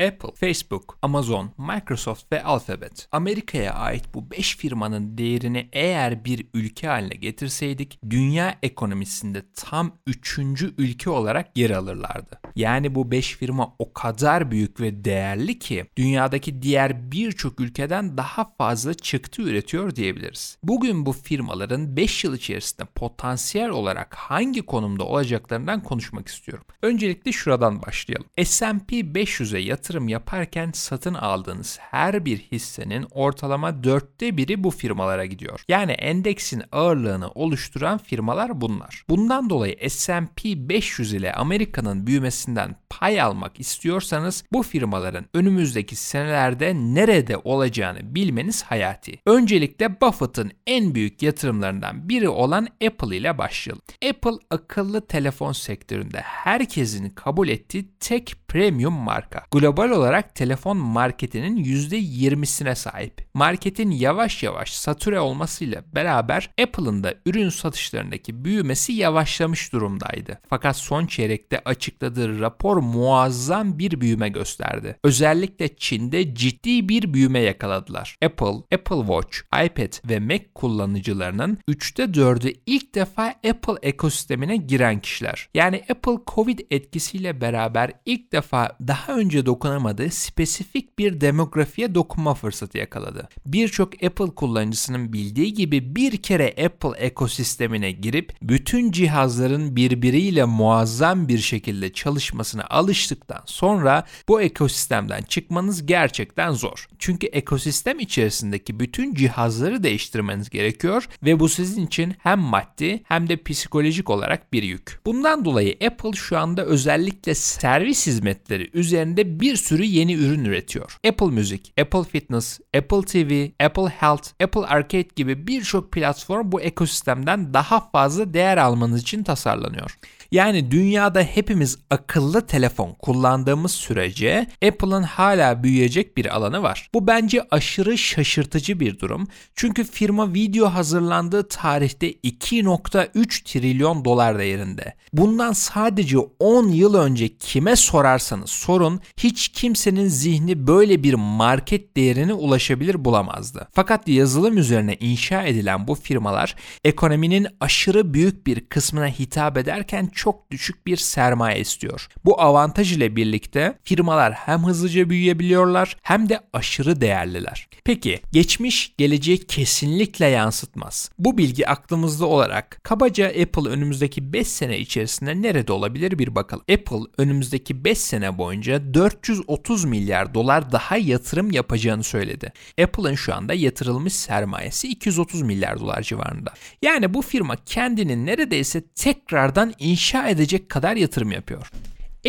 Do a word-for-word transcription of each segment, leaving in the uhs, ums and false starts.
Apple, Facebook, Amazon, Microsoft ve Alphabet. Amerika'ya ait bu beş firmanın değerini eğer bir ülke haline getirseydik, dünya ekonomisinde tam üçüncü ülke olarak yer alırlardı. Yani bu beş firma o kadar büyük ve değerli ki dünyadaki diğer birçok ülkeden daha fazla çıktı üretiyor diyebiliriz. Bugün bu firmaların beş yıl içerisinde potansiyel olarak hangi konumda olacaklarından konuşmak istiyorum. Öncelikle şuradan başlayalım. S and P beş yüze yatırım yaparken satın aldığınız her bir hissenin ortalama dörtte biri bu firmalara gidiyor. Yani endeksin ağırlığını oluşturan firmalar bunlar. Bundan dolayı S and P beş yüz ile Amerika'nın büyümesinden pay almak istiyorsanız bu firmaların önümüzdeki senelerde nerede olacağını bilmeniz hayati. Öncelikle Buffett'ın en büyük yatırımlarından biri olan Apple ile başlayalım. Apple akıllı telefon sektöründe herkesin kabul ettiği tek premium marka. Global olarak telefon marketinin yüzde yirmisine sahip. Marketin yavaş yavaş satüre olmasıyla beraber Apple'ın da ürün satışlarındaki büyümesi yavaşlamış durumdaydı. Fakat son çeyrekte açıkladığı rapor muazzam bir büyüme gösterdi. Özellikle Çin'de ciddi bir büyüme yakaladılar. Apple, Apple Watch, iPad ve Mac kullanıcılarının üçte dördü ilk defa Apple ekosistemine giren kişiler. Yani Apple Covid etkisiyle beraber ilk defa daha önce dokunamadığı spesifik bir demografiye dokunma fırsatı yakaladı. Birçok Apple kullanıcısının bildiği gibi bir kere Apple ekosistemine girip bütün cihazların birbiriyle muazzam bir şekilde çalışmasına alıştıktan sonra bu ekosistemden çıkmanız gerçekten zor. Çünkü ekosistem içerisindeki bütün cihazları değiştirmeniz gerekiyor ve bu sizin için hem maddi hem de psikolojik olarak bir yük. Bundan dolayı Apple şu anda özellikle servis hizmetleri üzerinde bir sürü yeni ürün üretiyor. Apple Music, Apple Fitness, Apple T V, Apple Health, Apple Arcade gibi birçok platform bu ekosistemden daha fazla değer almanız için tasarlanıyor. Yani dünyada hepimiz akıllı telefon kullandığımız sürece Apple'ın hala büyüyecek bir alanı var. Bu bence aşırı şaşırtıcı bir durum. Çünkü firma video hazırlandığı tarihte iki virgül üç trilyon dolar değerinde. Bundan sadece on yıl önce kime sorarsanız sorun hiç kimsenin zihni böyle bir market değerine ulaşabilir bulamazdı. Fakat yazılım üzerine inşa edilen bu firmalar ekonominin aşırı büyük bir kısmına hitap ederken çok düşük bir sermaye istiyor. Bu avantaj ile birlikte firmalar hem hızlıca büyüyebiliyorlar hem de aşırı değerliler. Peki, geçmiş geleceği kesinlikle yansıtmaz. Bu bilgi aklımızda olarak kabaca Apple önümüzdeki beş sene içerisinde nerede olabilir bir bakalım. Apple önümüzdeki beş sene boyunca dört yüz otuz milyar dolar daha yatırım yapacağını söyledi. Apple'ın şu anda yatırılmış sermayesi iki yüz otuz milyar dolar civarında. Yani bu firma kendini neredeyse tekrardan inşa edecek kadar yatırım yapıyor.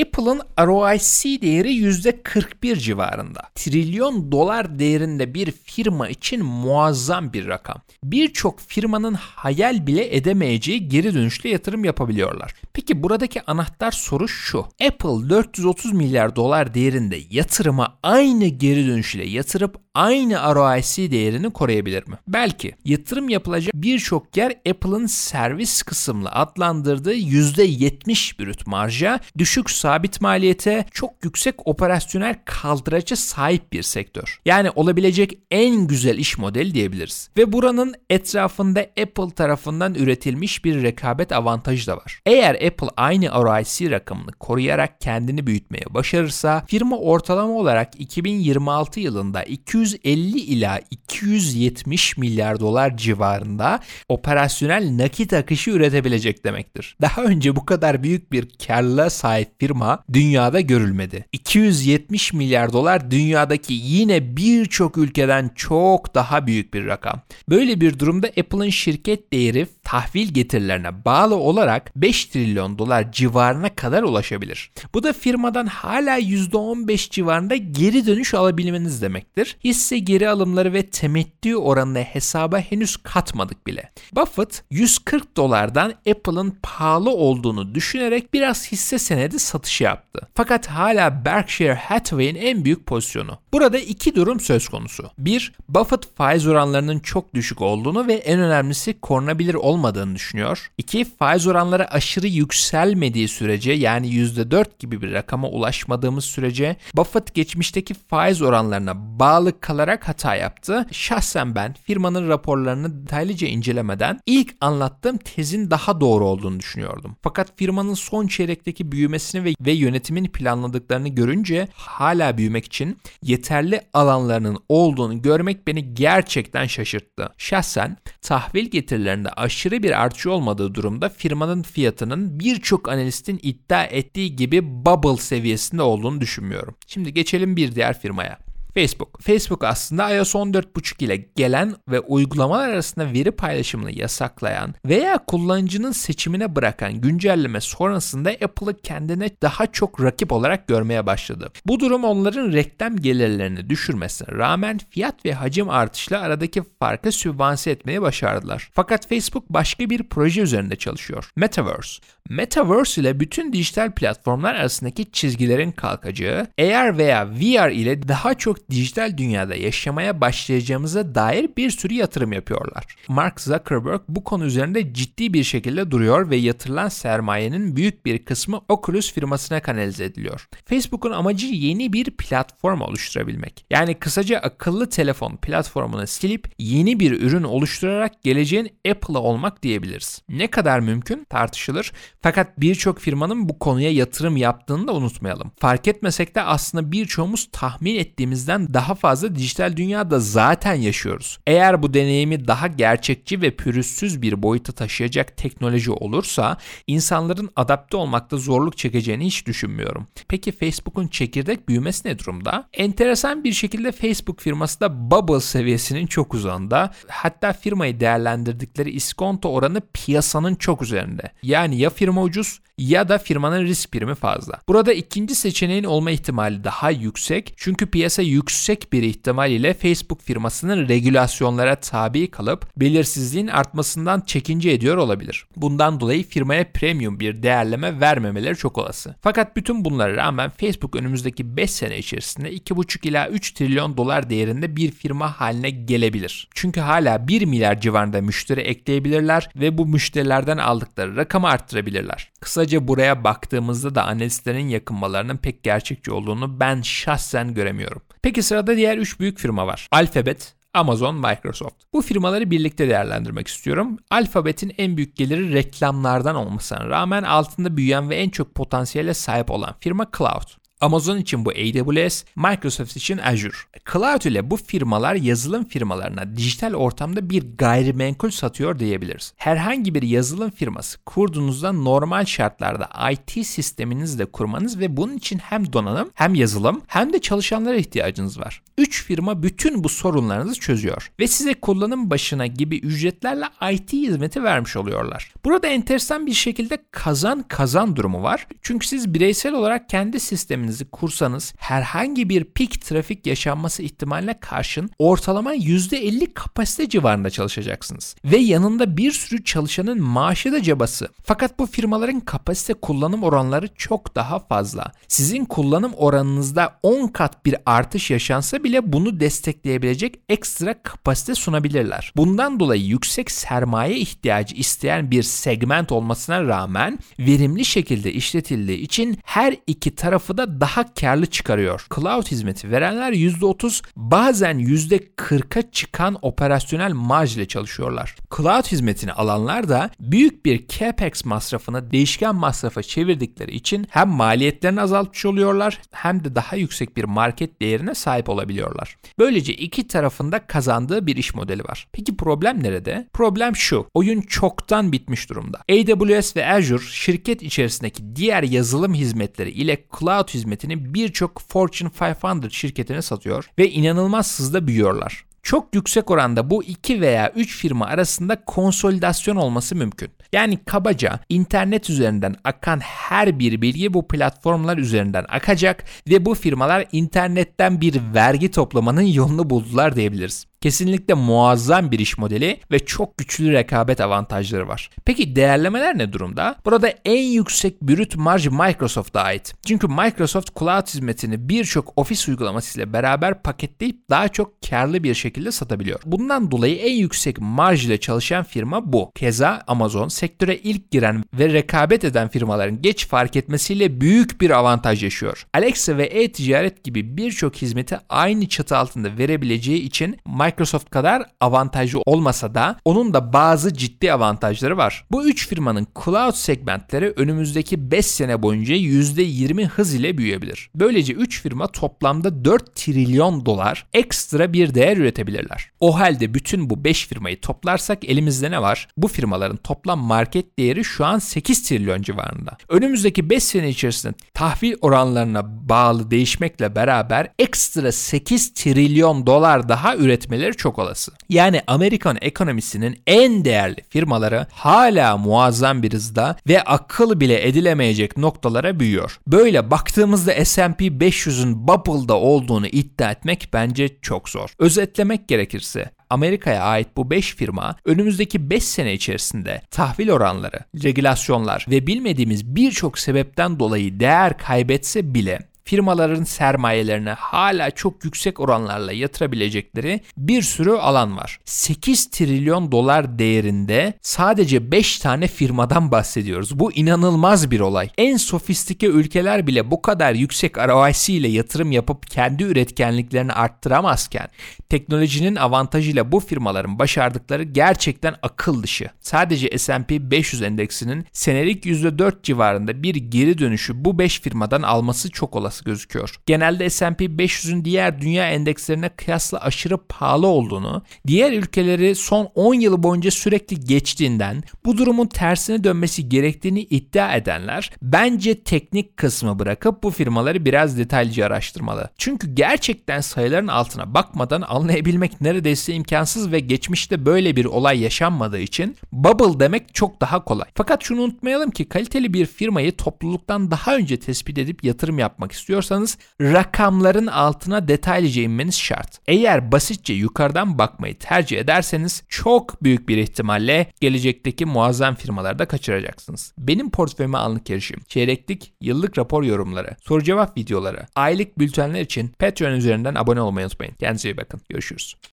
Apple'ın R O I C değeri yüzde kırk bir civarında. Trilyon dolar değerinde bir firma için muazzam bir rakam. Birçok firmanın hayal bile edemeyeceği geri dönüşlü yatırım yapabiliyorlar. Peki buradaki anahtar soru şu. Apple dört yüz otuz milyar dolar değerinde yatırıma aynı geri dönüşle yatırıp aynı R O I C değerini koruyabilir mi? Belki. Yatırım yapılacak birçok yer Apple'ın servis kısmıyla adlandırdığı yüzde yetmiş brüt marja, düşük sabit maliyete, çok yüksek operasyonel kaldıraca sahip bir sektör. Yani olabilecek en güzel iş modeli diyebiliriz. Ve buranın etrafında Apple tarafından üretilmiş bir rekabet avantajı da var. Eğer Apple aynı R O I C rakamını koruyarak kendini büyütmeye başarırsa, firma ortalama olarak iki bin yirmi altı yılında iki yüz elli ila iki yüz yetmiş milyar dolar civarında operasyonel nakit akışı üretebilecek demektir. Daha önce bu kadar büyük bir karla sahip firma dünyada görülmedi. iki yüz yetmiş milyar dolar dünyadaki yine birçok ülkeden çok daha büyük bir rakam. Böyle bir durumda Apple'ın şirket değeri tahvil getirilerine bağlı olarak beş trilyon dolar civarına kadar ulaşabilir. Bu da firmadan hala yüzde on beş civarında geri dönüş alabilmeniz demektir. Hisse geri alımları ve temettü oranını hesaba henüz katmadık bile. Buffett yüz kırk dolardan Apple'ın pahalı olduğunu düşünerek biraz hisse senedi satışı yaptı. Fakat hala Berkshire Hathaway'in en büyük pozisyonu. Burada iki durum söz konusu. Bir, Buffett faiz oranlarının çok düşük olduğunu ve en önemlisi korunabilir olmadığını olmadığını düşünüyor. İki, faiz oranları aşırı yükselmediği sürece, yani yüzde dört gibi bir rakama ulaşmadığımız sürece Buffett geçmişteki faiz oranlarına bağlı kalarak hata yaptı. Şahsen ben firmanın raporlarını detaylıca incelemeden ilk anlattığım tezin daha doğru olduğunu düşünüyordum. Fakat firmanın son çeyrekteki büyümesini ve, ve yönetimin planladıklarını görünce hala büyümek için yeterli alanlarının olduğunu görmek beni gerçekten şaşırttı. Şahsen tahvil getirilerinde aşırı bir artış olmadığı durumda firmanın fiyatının birçok analistin iddia ettiği gibi bubble seviyesinde olduğunu düşünmüyorum. Şimdi geçelim bir diğer firmaya. Facebook. Facebook aslında iOS on dört nokta beş ile gelen ve uygulamalar arasında veri paylaşımını yasaklayan veya kullanıcının seçimine bırakan güncelleme sonrasında Apple'ı kendine daha çok rakip olarak görmeye başladı. Bu durum onların reklam gelirlerini düşürmesine rağmen fiyat ve hacim artışla aradaki farkı sübvanse etmeyi başardılar. Fakat Facebook başka bir proje üzerinde çalışıyor. Metaverse. Metaverse ile bütün dijital platformlar arasındaki çizgilerin kalkacağı, A R veya V R ile daha çok dijital dünyada yaşamaya başlayacağımıza dair bir sürü yatırım yapıyorlar. Mark Zuckerberg bu konu üzerinde ciddi bir şekilde duruyor ve yatırılan sermayenin büyük bir kısmı Oculus firmasına kanalize ediliyor. Facebook'un amacı yeni bir platform oluşturabilmek. Yani kısaca akıllı telefon platformunu silip yeni bir ürün oluşturarak geleceğin Apple'ı olmak diyebiliriz. Ne kadar mümkün tartışılır, fakat birçok firmanın bu konuya yatırım yaptığını da unutmayalım. Fark etmesek de aslında birçoğumuz tahmin ettiğimizden daha fazla dijital dünyada zaten yaşıyoruz. Eğer bu deneyimi daha gerçekçi ve pürüzsüz bir boyuta taşıyacak teknoloji olursa insanların adapte olmakta zorluk çekeceğini hiç düşünmüyorum. Peki Facebook'un çekirdek büyümesi ne durumda? Enteresan bir şekilde Facebook firması da bubble seviyesinin çok uzağında. Hatta firmayı değerlendirdikleri iskonto oranı piyasanın çok üzerinde. Yani ya firma ucuz ya da firmanın risk primi fazla. Burada ikinci seçeneğin olma ihtimali daha yüksek. Çünkü piyasa yüksek bir ihtimal ile Facebook firmasının regülasyonlara tabi kalıp belirsizliğin artmasından çekince ediyor olabilir. Bundan dolayı firmaya premium bir değerleme vermemeleri çok olası. Fakat bütün bunlara rağmen Facebook önümüzdeki beş sene içerisinde iki buçuk ila üç trilyon dolar değerinde bir firma haline gelebilir. Çünkü hala bir milyar civarında müşteri ekleyebilirler ve bu müşterilerden aldıkları rakamı arttırabilirler. Kısa buraya baktığımızda da analistlerin yakınmalarının pek gerçekçi olduğunu ben şahsen göremiyorum. Peki sırada diğer üç büyük firma var. Alphabet, Amazon, Microsoft. Bu firmaları birlikte değerlendirmek istiyorum. Alphabet'in en büyük geliri reklamlardan olmasına rağmen altında büyüyen ve en çok potansiyele sahip olan firma Cloud. Amazon için bu A W S, Microsoft için Azure. Cloud ile bu firmalar yazılım firmalarına dijital ortamda bir gayrimenkul satıyor diyebiliriz. Herhangi bir yazılım firması kurduğunuzda normal şartlarda I T sisteminizi de kurmanız ve bunun için hem donanım hem yazılım hem de çalışanlara ihtiyacınız var. üç firma bütün bu sorunlarınızı çözüyor ve size kullanım başına gibi ücretlerle I T hizmeti vermiş oluyorlar. Burada enteresan bir şekilde kazan kazan durumu var. Çünkü siz bireysel olarak kendi sisteminiz kursanız herhangi bir peak trafik yaşanması ihtimaline karşın ortalama yüzde elli kapasite civarında çalışacaksınız. Ve yanında bir sürü çalışanın maaşı da cabası. Fakat bu firmaların kapasite kullanım oranları çok daha fazla. Sizin kullanım oranınızda on kat bir artış yaşansa bile bunu destekleyebilecek ekstra kapasite sunabilirler. Bundan dolayı yüksek sermaye ihtiyacı isteyen bir segment olmasına rağmen verimli şekilde işletildiği için her iki tarafı da daha karlı çıkarıyor. Cloud hizmeti verenler yüzde otuz bazen yüzde kırka çıkan operasyonel marj ile çalışıyorlar. Cloud hizmetini alanlar da büyük bir capex masrafını değişken masrafa çevirdikleri için hem maliyetlerini azaltmış oluyorlar hem de daha yüksek bir market değerine sahip olabiliyorlar. Böylece iki tarafında kazandığı bir iş modeli var. Peki problem nerede? Problem şu. Oyun çoktan bitmiş durumda. A W S ve Azure şirket içerisindeki diğer yazılım hizmetleri ile Cloud hizmetini birçok Fortune beş yüz şirketine satıyor ve inanılmaz hızla büyüyorlar. Çok yüksek oranda bu iki veya üç firma arasında konsolidasyon olması mümkün. Yani kabaca internet üzerinden akan her bir bilgi bu platformlar üzerinden akacak ve bu firmalar internetten bir vergi toplamanın yolunu buldular diyebiliriz. Kesinlikle muazzam bir iş modeli ve çok güçlü rekabet avantajları var. Peki değerlemeler ne durumda? Burada en yüksek brüt marj Microsoft'a ait. Çünkü Microsoft Cloud hizmetini birçok ofis uygulamasıyla beraber paketleyip daha çok karlı bir şekilde satabiliyor. Bundan dolayı en yüksek marj ile çalışan firma bu. Keza Amazon sektöre ilk giren ve rekabet eden firmaların geç fark etmesiyle büyük bir avantaj yaşıyor. Alexa ve e-ticaret gibi birçok hizmeti aynı çatı altında verebileceği için Microsoft kadar avantajlı olmasa da onun da bazı ciddi avantajları var. Bu üç firmanın cloud segmentleri önümüzdeki beş sene boyunca yüzde yirmi hız ile büyüyebilir. Böylece üç firma toplamda dört trilyon dolar ekstra bir değer üretebilirler. O halde bütün bu beş firmayı toplarsak elimizde ne var? Bu firmaların toplam market değeri şu an sekiz trilyon civarında. Önümüzdeki beş sene içerisinde tahvil oranlarına bağlı değişmekle beraber ekstra sekiz trilyon dolar daha üretmeleri çok olası. Yani Amerikan ekonomisinin en değerli firmaları hala muazzam bir hızda ve akıl bile edilemeyecek noktalara büyüyor. Böyle baktığımızda S and P beş yüzün bubble'da olduğunu iddia etmek bence çok zor. Özetlemek gerekirse Amerika'ya ait bu beş firma önümüzdeki beş sene içerisinde tahvil oranları, regülasyonlar ve bilmediğimiz birçok sebepten dolayı değer kaybetse bile firmaların sermayelerine hala çok yüksek oranlarla yatırabilecekleri bir sürü alan var. sekiz trilyon dolar değerinde sadece beş tane firmadan bahsediyoruz. Bu inanılmaz bir olay. En sofistike ülkeler bile bu kadar yüksek R O I ile yatırım yapıp kendi üretkenliklerini arttıramazken teknolojinin avantajıyla bu firmaların başardıkları gerçekten akıl dışı. Sadece S and P beş yüz endeksinin senelik yüzde dört civarında bir geri dönüşü bu beş firmadan alması çok olası gözüküyor. Genelde S and P beş yüzün diğer dünya endekslerine kıyasla aşırı pahalı olduğunu, diğer ülkeleri son on yıl boyunca sürekli geçtiğinden bu durumun tersine dönmesi gerektiğini iddia edenler bence teknik kısmı bırakıp bu firmaları biraz detaylıca araştırmalı. Çünkü gerçekten sayıların altına bakmadan anlayabilmek neredeyse imkansız ve geçmişte böyle bir olay yaşanmadığı için bubble demek çok daha kolay. Fakat şunu unutmayalım ki kaliteli bir firmayı topluluktan daha önce tespit edip yatırım yapmak istiyorsanız rakamların altına detaylıca inmeniz şart. Eğer basitçe yukarıdan bakmayı tercih ederseniz çok büyük bir ihtimalle gelecekteki muazzam firmalarda kaçıracaksınız. Benim portföyüme anlık erişim, çeyreklik, yıllık rapor yorumları, soru cevap videoları, aylık bültenler için Patreon üzerinden abone olmayı unutmayın. Kendinize iyi bakın. Görüşürüz.